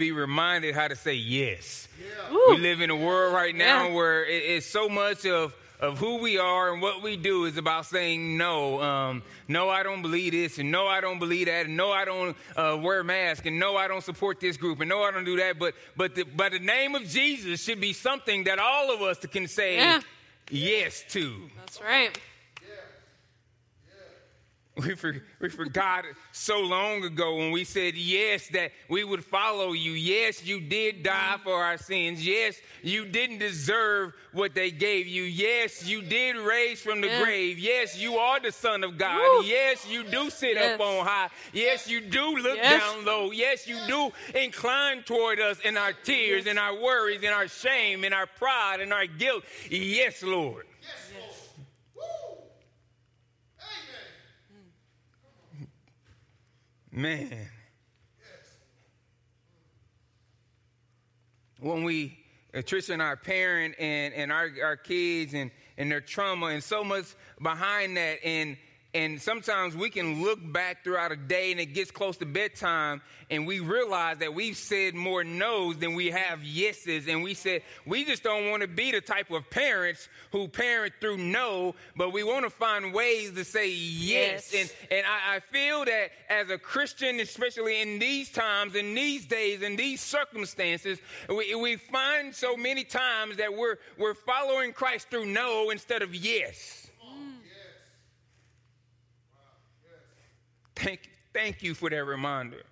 be reminded how to say yes. Yeah. We live in a world right now where it's so much of who we are and what we do is about saying no. No, I don't believe this, and no, I don't believe that, and no, I don't wear a mask, and no, I don't support this group, and no, I don't do that. But the name of Jesus should be something that all of us can say yes to. That's right. We forgot so long ago when we said yes that we would follow you. Yes, you did die for our sins. Yes, you didn't deserve what they gave you. Yes, you did raise from the grave. Yes, you are the Son of God. Woo. Yes, you do sit up on high. Yes, you do look down low. Yes, you do incline toward us in our tears, in our worries, in our shame, in our pride, in our guilt. Yes, Lord. Man, when we, Trisha and I, parent and our kids and their trauma and so much behind that, and sometimes we can look back throughout a day and it gets close to bedtime and we realize that we've said more no's than we have yeses. And we said, we just don't want to be the type of parents who parent through no, but we want to find ways to say yes. And I feel that as a Christian, especially in these times, in these days, in these circumstances, we find so many times that we're following Christ through no instead of yes. Thank you for that reminder.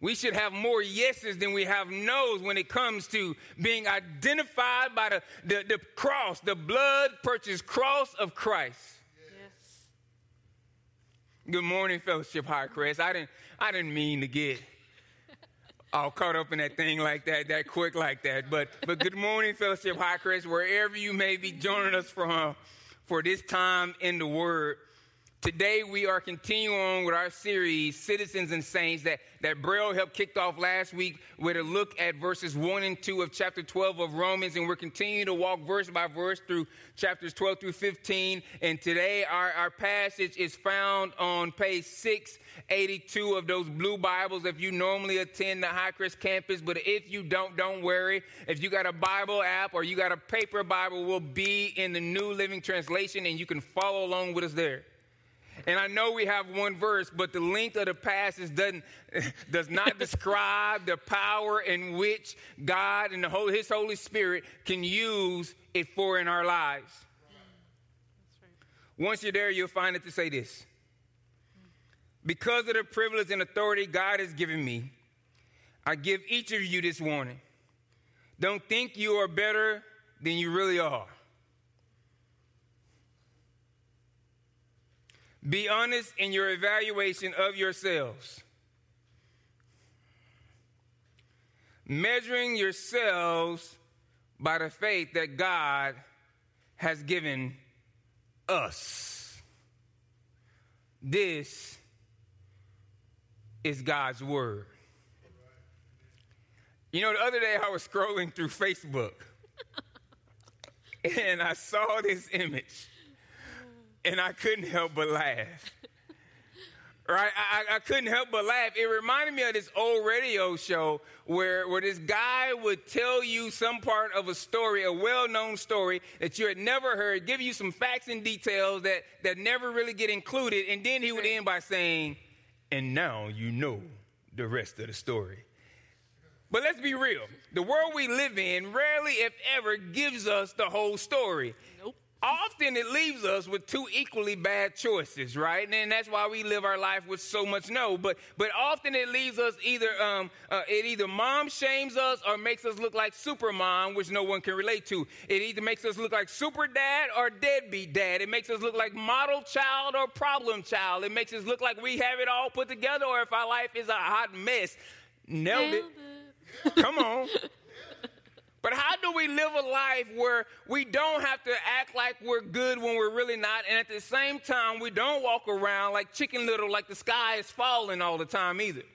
We should have more yeses than we have no's when it comes to being identified by the cross, the blood-purchased cross of Christ. Yes. Good morning, Fellowship Hi-Chris. I didn't mean to get all caught up in that thing like that quick like that. But good morning, Fellowship Hi-Chris, wherever you may be joining us from for this time in the Word. Today, we are continuing with our series, Citizens and Saints, that Braille helped kicked off last week with a look at verses 1 and 2 of chapter 12 of Romans, and we're continuing to walk verse by verse through chapters 12 through 15, and today our passage is found on page 682 of those blue Bibles if you normally attend the Hi-Chris campus, but if you don't worry. If you got a Bible app or you got a paper Bible, we'll be in the New Living Translation, and you can follow along with us there. And I know we have one verse, but the length of the passage does not describe the power in which God and His Holy Spirit can use it for in our lives. Right. Once you're there, you'll find it to say this. Because of the privilege and authority God has given me, I give each of you this warning. Don't think you are better than you really are. Be honest in your evaluation of yourselves, measuring yourselves by the faith that God has given us. This is God's word. You know, the other day I was scrolling through Facebook and I saw this image. And I couldn't help but laugh, right? I couldn't help but laugh. It reminded me of this old radio show where this guy would tell you some part of a story, a well-known story that you had never heard, give you some facts and details that never really get included, and then he would end by saying, and now you know the rest of the story. But let's be real. The world we live in rarely, if ever, gives us the whole story. Nope. Often it leaves us with two equally bad choices, right? And that's why we live our life with so much no. But often it leaves us either mom shames us or makes us look like super mom, which no one can relate to. It either makes us look like super dad or deadbeat dad. It makes us look like model child or problem child. It makes us look like we have it all put together or if our life is a hot mess. Nailed it. Come on. But how do we live a life where we don't have to act like we're good when we're really not, and at the same time, we don't walk around like Chicken Little, like the sky is falling all the time either? Right,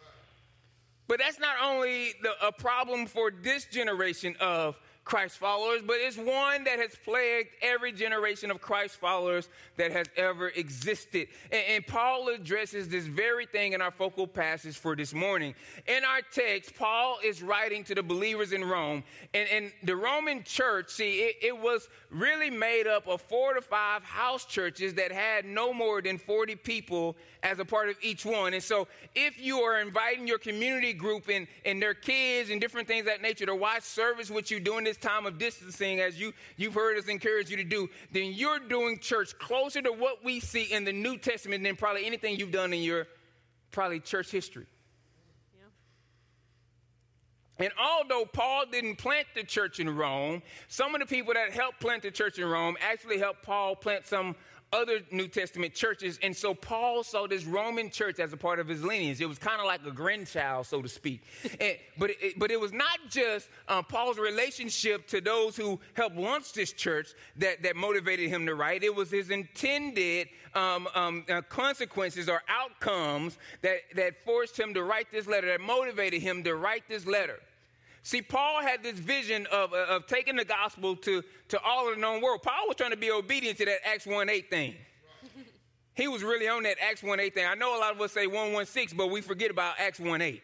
right. But that's not only a problem for this generation of Christ followers, but it's one that has plagued every generation of Christ followers that has ever existed. And Paul addresses this very thing in our focal passage for this morning. In our text, Paul is writing to the believers in Rome. And the Roman church, see, it was really made up of 4 to 5 house churches that had no more than 40 people as a part of each one. And so if you are inviting your community group and their kids and different things of that nature to watch service with you during this time of distancing, as you've heard us encourage you to do, then you're doing church closer to what we see in the New Testament than probably anything you've done in your probably church history. Yeah. And although Paul didn't plant the church in Rome, some of the people that helped plant the church in Rome actually helped Paul plant some other New Testament churches. And so Paul saw this Roman church as a part of his lineage. It was kind of like a grandchild, so to speak. But it was not just Paul's relationship to those who helped launch this church that motivated him to write. It was his intended consequences or outcomes that forced him to write this letter, that motivated him to write this letter. See, Paul had this vision of taking the gospel to all of the known world. Paul was trying to be obedient to that Acts 1-8 thing. Right. He was really on that Acts 1-8 thing. I know a lot of us say 1:16, but we forget about Acts 1-8.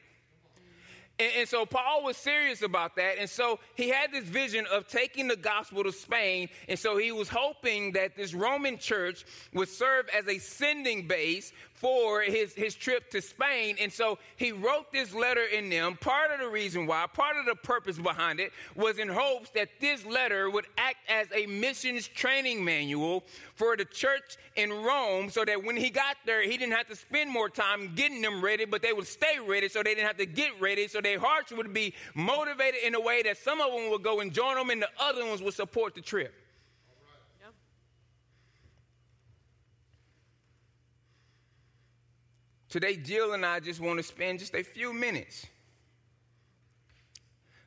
And so Paul was serious about that. And so he had this vision of taking the gospel to Spain. And so he was hoping that this Roman church would serve as a sending base for his trip to Spain. And so he wrote this letter in them. Part of the reason why, part of the purpose behind it, was in hopes that this letter would act as a missions training manual for the church in Rome, so that when he got there, he didn't have to spend more time getting them ready, but they would stay ready, so they didn't have to get ready, so their hearts would be motivated in a way that some of them would go and join them and the other ones would support the trip. All right. Yep. Today, Jill and I just want to spend just a few minutes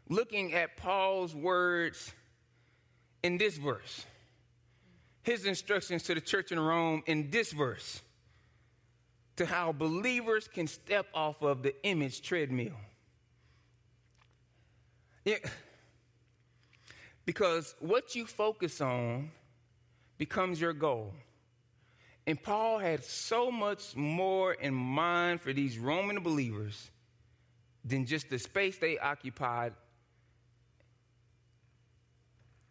looking at Paul's words in this verse, his instructions to the church in Rome in this verse, to how believers can step off of the image treadmill. Yeah, because what you focus on becomes your goal. And Paul had so much more in mind for these Roman believers than just the space they occupied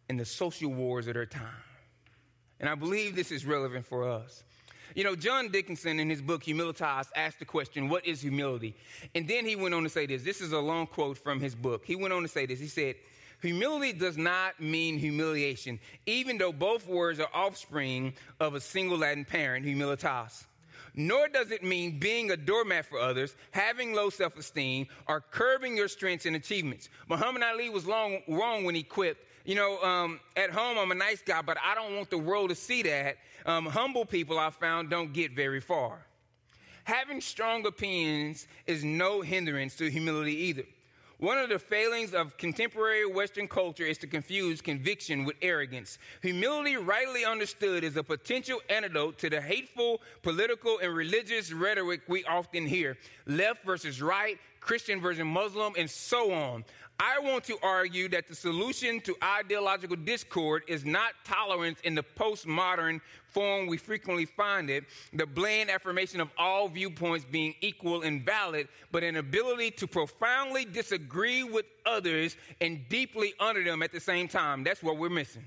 in the social wars of their time. And I believe this is relevant for us. You know, John Dickinson, in his book Humilitas, asked the question, what is humility? And then he went on to say this. This is a long quote from his book. He went on to say this. He said, humility does not mean humiliation, even though both words are offspring of a single Latin parent, humilitas. Nor does it mean being a doormat for others, having low self-esteem, or curbing your strengths and achievements. Muhammad Ali was wrong when he quipped, you know, at home I'm a nice guy, but I don't want the world to see that. Humble people, I found, don't get very far. Having strong opinions is no hindrance to humility either. One of the failings of contemporary Western culture is to confuse conviction with arrogance. Humility, rightly understood, is a potential antidote to the hateful political and religious rhetoric we often hear. Left versus right, Christian versus Muslim, and so on. I want to argue that the solution to ideological discord is not tolerance in the postmodern form we frequently find it, the bland affirmation of all viewpoints being equal and valid, but an ability to profoundly disagree with others and deeply honor them at the same time. That's what we're missing.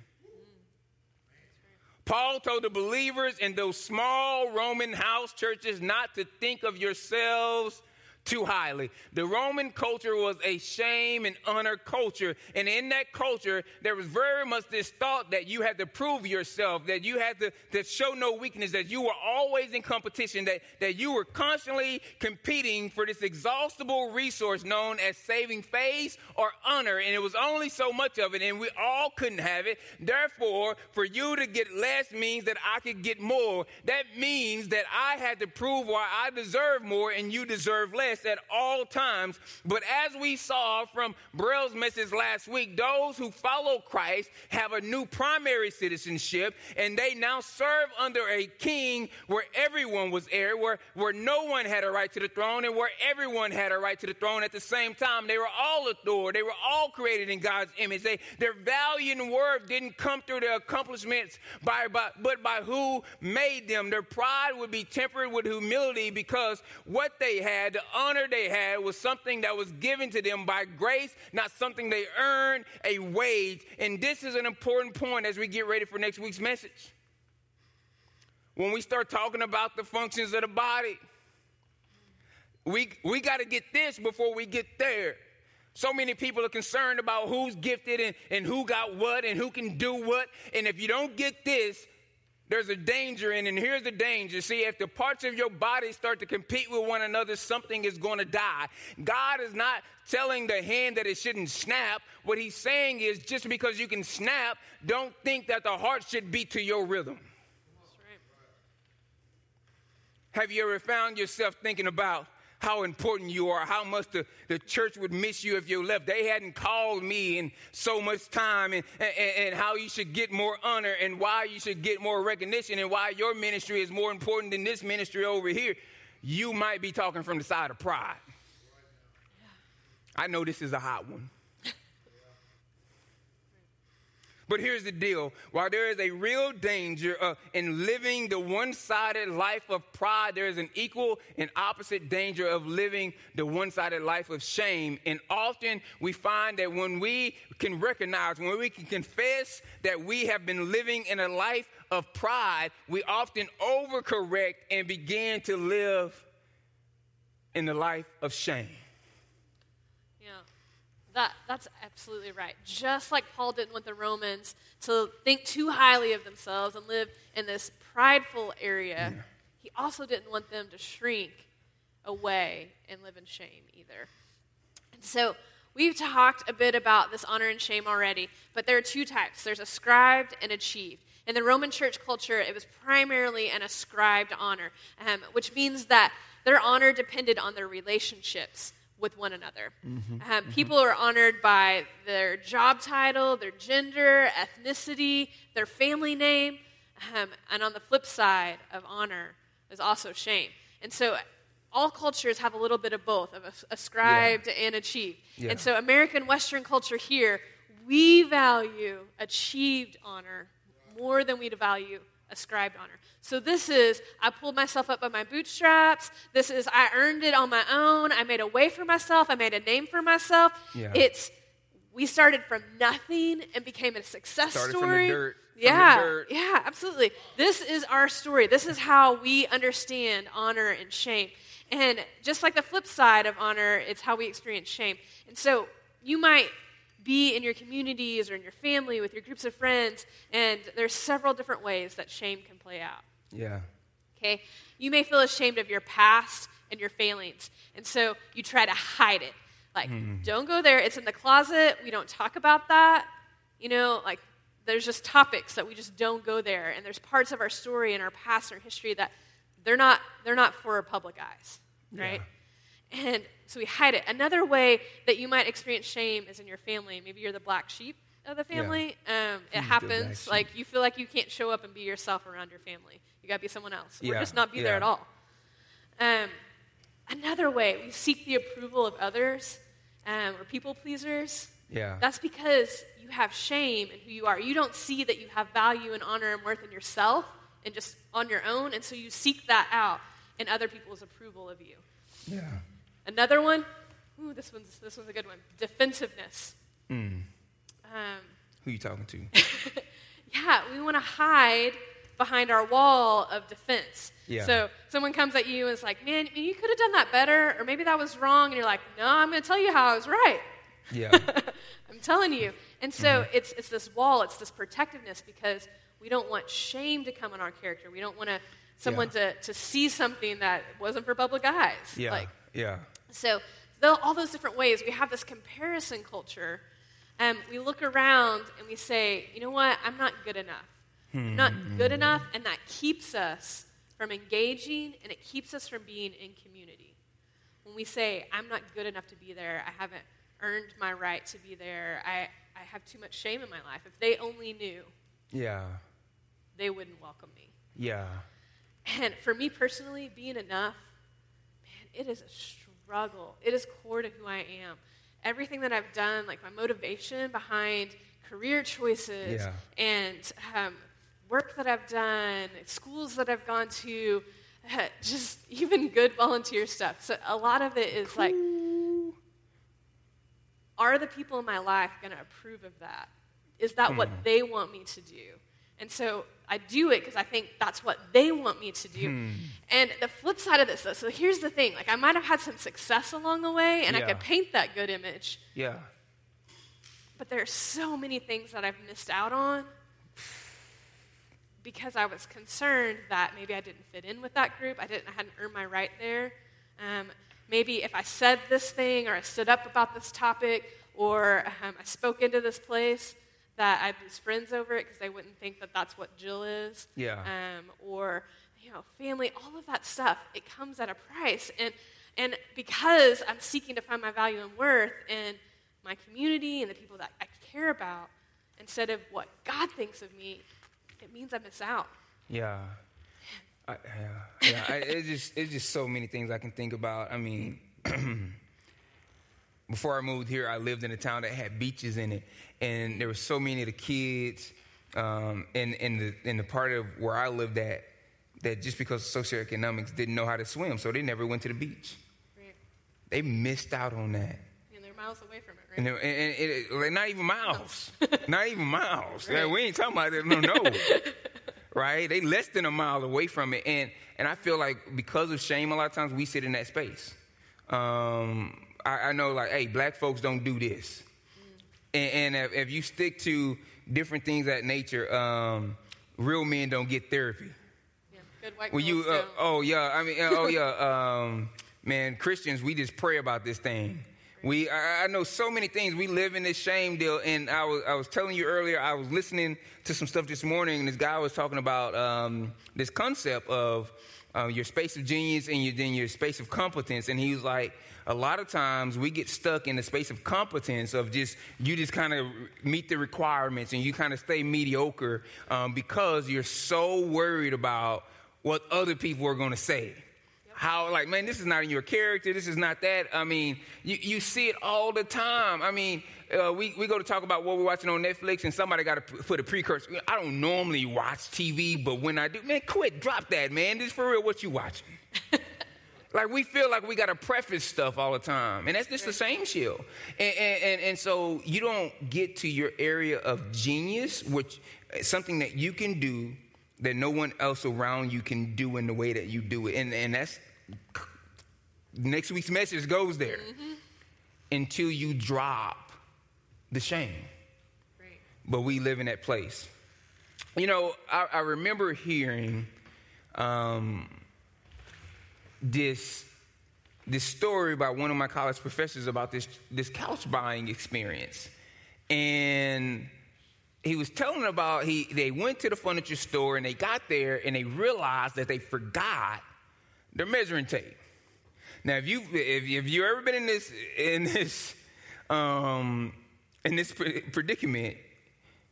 Paul told the believers in those small Roman house churches not to think of yourselves too highly. The Roman culture was a shame and honor culture. And in that culture, there was very much this thought that you had to prove yourself, that you had to show no weakness, that you were always in competition, that you were constantly competing for this exhaustible resource known as saving face or honor. And it was only so much of it, and we all couldn't have it. Therefore, for you to get less means that I could get more. That means that I had to prove why I deserve more and you deserve less. us at all times. But as we saw from Brill's message last week, those who follow Christ have a new primary citizenship, and they now serve under a king where everyone was heir, where no one had a right to the throne, and where everyone had a right to the throne at the same time. They were all adored. They were all created in God's image. Their value and worth didn't come through their accomplishments, but by who made them. Their pride would be tempered with humility because what they had, the honor they had, was something that was given to them by grace, not something they earned, a wage. And this is an important point as we get ready for next week's message. When we start talking about the functions of the body, we got to get this before we get there. So many people are concerned about who's gifted and who got what and who can do what. And if you don't get this, there's a danger in it. And here's the danger. See, if the parts of your body start to compete with one another, something is going to die. God is not telling the hand that it shouldn't snap. What he's saying is just because you can snap, don't think that the heart should beat to your rhythm. That's right. Have you ever found yourself thinking about how important you are, how much the church would miss you if you left? They hadn't called me in so much time, and how you should get more honor and why you should get more recognition and why your ministry is more important than this ministry over here. You might be talking from the side of pride. I know this is a hot one. But here's the deal. While there is a real danger in living the one-sided life of pride, there is an equal and opposite danger of living the one-sided life of shame. And often we find that when we can recognize, when we can confess that we have been living in a life of pride, we often overcorrect and begin to live in the life of shame. That's absolutely right. Just like Paul didn't want the Romans to think too highly of themselves and live in this prideful area, he also didn't want them to shrink away and live in shame either. And so we've talked a bit about this honor and shame already, but there are two types. There's ascribed and achieved. In the Roman church culture, it was primarily an ascribed honor, which means that their honor depended on their relationships with one another. People are honored by their job title, their gender, ethnicity, their family name. And on the flip side of honor is also shame. And so all cultures have a little bit of both, of ascribed and achieved. And so American Western culture here, we value achieved honor more than we value ascribed honor. So this is, I pulled myself up by my bootstraps. This is, I earned it on my own. I made a way for myself. I made a name for myself. It's, we started from nothing and became a success story. From the dirt. Yeah, absolutely. This is our story. This is how we understand honor and shame. And just like the flip side of honor, it's how we experience shame. And so you might be in your communities or in your family with your groups of friends, and there's several different ways that shame can play out. Okay? You may feel ashamed of your past and your failings, and so you try to hide it. Like, don't go there. It's in the closet. We don't talk about that. You know, like, there's just topics that we just don't go there, and there's parts of our story and our past and our history that they're not for public eyes, right? And so we hide it. Another way that you might experience shame is in your family. Maybe you're the black sheep of the family. It happens. Like, you feel like you can't show up and be yourself around your family. You got to be someone else. Or just not be there at all. Another way, we seek the approval of others. We're people pleasers. That's because you have shame in who you are. You don't see that you have value and honor and worth in yourself and just on your own. And so you seek that out in other people's approval of you. Another one, this one's a good one, defensiveness. Who you talking to? We want to hide behind our wall of defense. So someone comes at you and is like, man, you could have done that better, or maybe that was wrong, and you're like, no, I'm going to tell you how I was right. I'm telling you. And so it's this wall, it's this protectiveness, because we don't want shame to come on our character. We don't want someone to see something that wasn't for public eyes. So all those different ways, we have this comparison culture. We look around and we say, you know what, I'm not good enough. I'm not good enough, and that keeps us from engaging, and it keeps us from being in community. when we say, I'm not good enough to be there, I haven't earned my right to be there, I have too much shame in my life. If they only knew, they wouldn't welcome me. Yeah. And for me personally, being enough, man, it is a struggle. It is core to who I am. Everything that I've done, like my motivation behind career choices and work that I've done, schools that I've gone to, just even good volunteer stuff. So a lot of it is like, are the people in my life going to approve of that? Is that what they want me to do? And so I do it because I think that's what they want me to do. And the flip side of this, though, so here's the thing. Like, I might have had some success along the way, and I could paint that good image. Yeah. But there are so many things that I've missed out on because I was concerned that maybe I didn't fit in with that group. I hadn't earned my right there. Maybe if I said this thing or I stood up about this topic or I spoke into this place, that I'd lose friends over it because they wouldn't think that that's what Jill is. Yeah. Or, you know, family, all of that stuff, it comes at a price. And because I'm seeking to find my value and worth in my community and the people that I care about instead of what God thinks of me, it means I miss out. Yeah. It's just so many things I can think about. I mean, before I moved here, I lived in a town that had beaches in it, and there were so many of the kids in the part of where I lived at that just because of socioeconomics didn't know how to swim, so they never went to the beach. Right. They missed out on that. And they're miles away from it, right? And not even miles. Not even miles. Right. Like, we ain't talking about that. No. Right? They less than a mile away from it. And I feel like because of shame, a lot of times we sit in that space. I know, like, hey, black folks don't do this. And if you stick to different things that nature, real men don't get therapy. Yeah, good white girls don't. Man, Christians, we just pray about this thing. I know so many things. We live in this shame deal, and I was telling you earlier, I was listening to some stuff this morning, and this guy was talking about this concept of your space of genius and then your space of competence, and he was like, a lot of times we get stuck in the space of competence of you just kind of meet the requirements and you kind of stay mediocre because you're so worried about what other people are going to say. How, like, man, this is not in your character. This is not that. I mean, you see it all the time. I mean, we go to talk about what we're watching on Netflix, and somebody got to put a precursor. I don't normally watch TV, but when I do, man, quit. Drop that, man. This is for real what you watching. Like, we feel like we got to preface stuff all the time, and that's just the same shield. And so you don't get to your area of genius, which is something that you can do that no one else around you can do in the way that you do it. And that's... next week's message goes there until you drop the shame. Great. But we live in that place. You know, I remember hearing this story by one of my college professors about this couch buying experience. And he was telling about they went to the furniture store and they got there and they realized that they forgot their measuring tape. Now, if you've ever been in this predicament,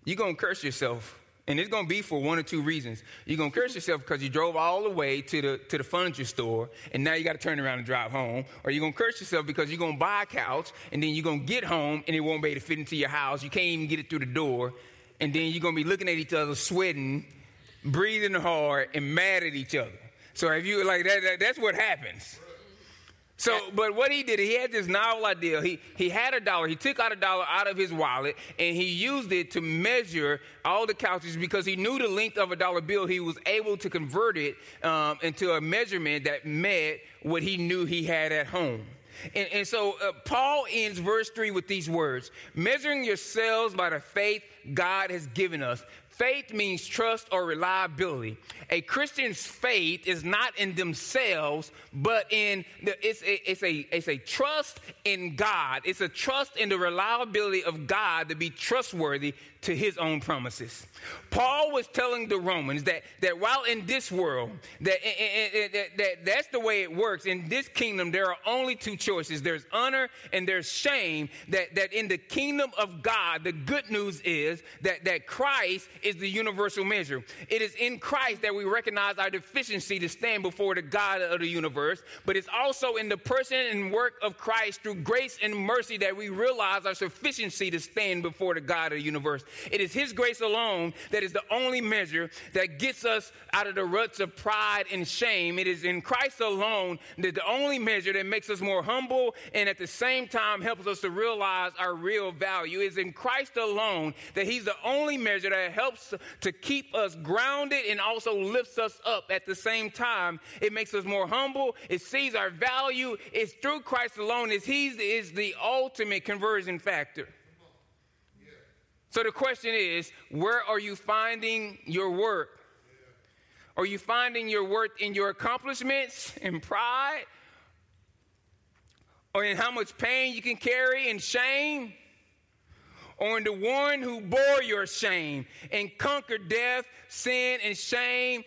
you're gonna curse yourself, and it's gonna be for one or two reasons. You're gonna curse yourself because you drove all the way to the furniture store, and now you got to turn around and drive home. Or you're gonna curse yourself because you're gonna buy a couch, and then you're gonna get home, and it won't be able to fit into your house. You can't even get it through the door, and then you're gonna be looking at each other, sweating, breathing hard, and mad at each other. So if you like that's what happens. So, but what he did, he had this novel idea. He had $1. He took out $1 out of his wallet, and he used it to measure all the couches because he knew the length of $1 bill. He was able to convert it into a measurement that met what he knew he had at home. And so Paul ends verse 3 with these words, measuring yourselves by the faith God has given us. Faith means trust or reliability. A Christian's faith is not in themselves, but it's a trust in God. It's a trust in the reliability of God to be trustworthy to his own promises. Paul was telling the Romans that while in this world, that's the way it works. In this kingdom, there are only two choices. There's honor and there's shame. That in the kingdom of God, the good news is that Christ is the universal measure. It is in Christ that we recognize our deficiency to stand before the God of the universe, but it's also in the person and work of Christ through grace and mercy that we realize our sufficiency to stand before the God of the universe. It is his grace alone that is the only measure that gets us out of the ruts of pride and shame. It is in Christ alone that the only measure that makes us more humble and at the same time helps us to realize our real value. It is in Christ alone that he's the only measure that helps to keep us grounded and also lifts us up at the same time. It makes us more humble. It sees our value. It's through Christ alone. He is the ultimate conversion factor. So the question is, where are you finding your worth? Are you finding your worth in your accomplishments and pride? Or in how much pain you can carry and shame? Or in the one who bore your shame and conquered death, sin, and shame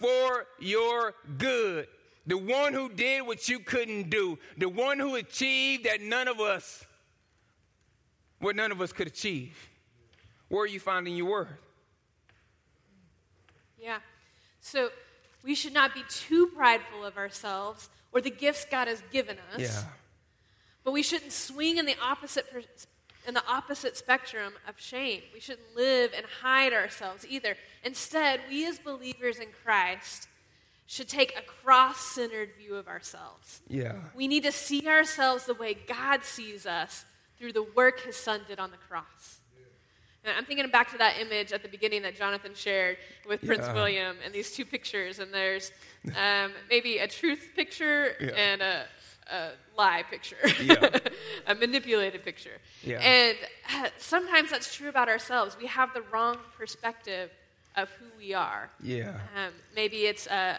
for your good? The one who did what you couldn't do. The one who achieved what none of us could achieve. Where are you finding your worth? Yeah. So we should not be too prideful of ourselves or the gifts God has given us. Yeah. But we shouldn't swing in the opposite spectrum of shame. We shouldn't live and hide ourselves either. Instead, we as believers in Christ should take a cross-centered view of ourselves. Yeah. We need to see ourselves the way God sees us through the work his son did on the cross. And I'm thinking back to that image at the beginning that Jonathan shared with Prince William and these two pictures. And there's maybe a truth picture and a lie picture, a manipulated picture. Yeah. And sometimes that's true about ourselves. We have the wrong perspective of who we are. Yeah. Maybe it's an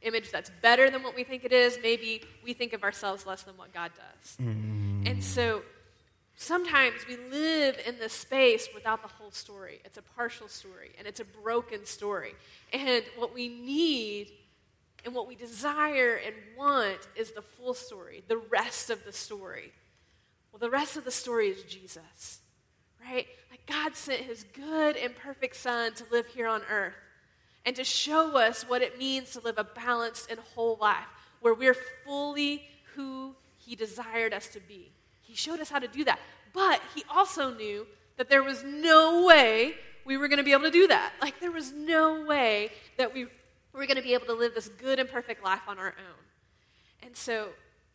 image that's better than what we think it is. Maybe we think of ourselves less than what God does. Mm. And so sometimes we live in this space without the whole story. It's a partial story, and it's a broken story. And what we need and what we desire and want is the full story, the rest of the story. Well, the rest of the story is Jesus, right? Like God sent his good and perfect son to live here on earth and to show us what it means to live a balanced and whole life where we're fully who he desired us to be. He showed us how to do that. But he also knew that there was no way we were going to be able to do that. Like, there was no way that we were going to be able to live this good and perfect life on our own. And so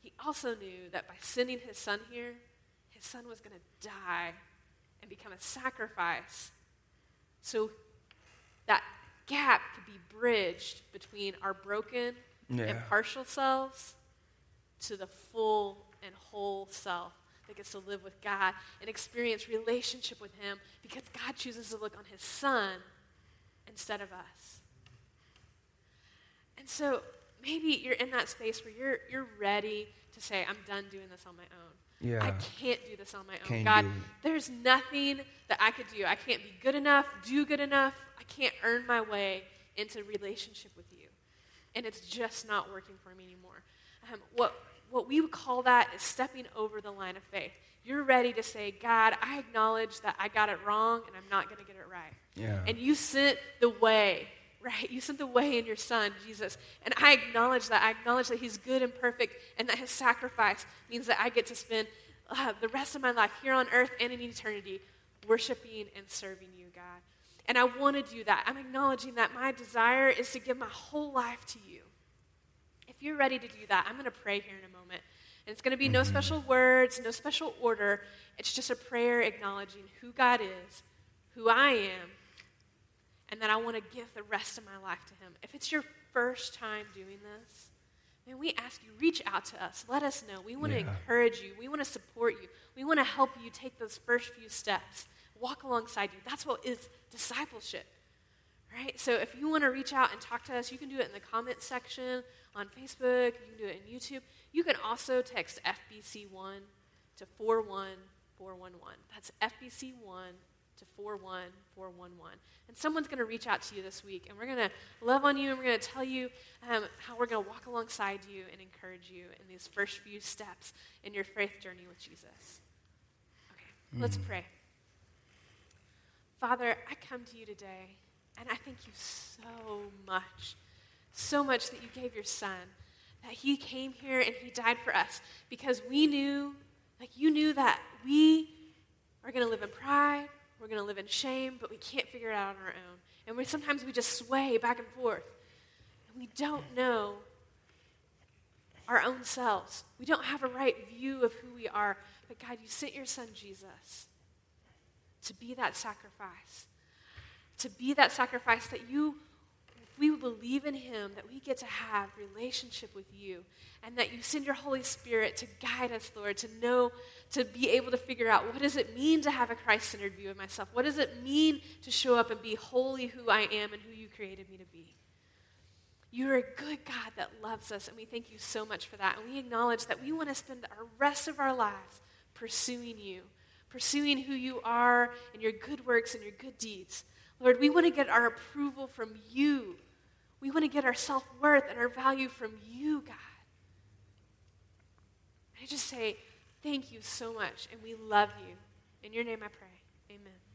he also knew that by sending his son here, his son was going to die and become a sacrifice so that gap could be bridged between our broken and partial selves to the full and whole self that gets to live with God and experience relationship with him because God chooses to look on his son instead of us. And so maybe you're in that space where you're ready to say, I'm done doing this on my own. Yeah. I can't do this on my own. God, there's nothing that I could do. I can't be good enough, do good enough. I can't earn my way into relationship with you. And it's just not working for me anymore. What we would call that is stepping over the line of faith. You're ready to say, God, I acknowledge that I got it wrong and I'm not going to get it right. Yeah. And you sent the way, right? You sent the way in your son, Jesus. And I acknowledge that. I acknowledge that he's good and perfect and that his sacrifice means that I get to spend the rest of my life here on earth and in eternity worshiping and serving you, God. And I want to do that. I'm acknowledging that my desire is to give my whole life to you. If you're ready to do that, I'm going to pray here in a moment. And it's going to be no special words, no special order. It's just a prayer acknowledging who God is, who I am, and that I want to give the rest of my life to him. If it's your first time doing this, then we ask you, reach out to us. Let us know. We want to encourage you. We want to support you. We want to help you take those first few steps. walk alongside you. That's what is discipleship, right? So if you want to reach out and talk to us, you can do it in the comments section on Facebook. You can do it in YouTube. You can also text FBC1 to 41411. That's FBC1 to 41411. And someone's going to reach out to you this week, and we're going to love on you, and we're going to tell you how we're going to walk alongside you and encourage you in these first few steps in your faith journey with Jesus. Okay, let's pray. Father, I come to you today, and I thank you so much that you gave your son, that he came here and he died for us, because we knew, like you knew that we are going to live in pride, we're going to live in shame, but we can't figure it out on our own. And sometimes we just sway back and forth. And we don't know our own selves. We don't have a right view of who we are. But God, you sent your son Jesus to be that sacrifice. To be that sacrifice that if we believe in him, that we get to have relationship with you. And that you send your Holy Spirit to guide us, Lord, to know, to be able to figure out, what does it mean to have a Christ-centered view of myself? What does it mean to show up and be wholly who I am and who you created me to be? You're a good God that loves us, and we thank you so much for that. And we acknowledge that we want to spend the rest of our lives pursuing you, pursuing who you are and your good works and your good deeds. Lord, we want to get our approval from you. We want to get our self-worth and our value from you, God. I just say, thank you so much, and we love you. In your name I pray. Amen.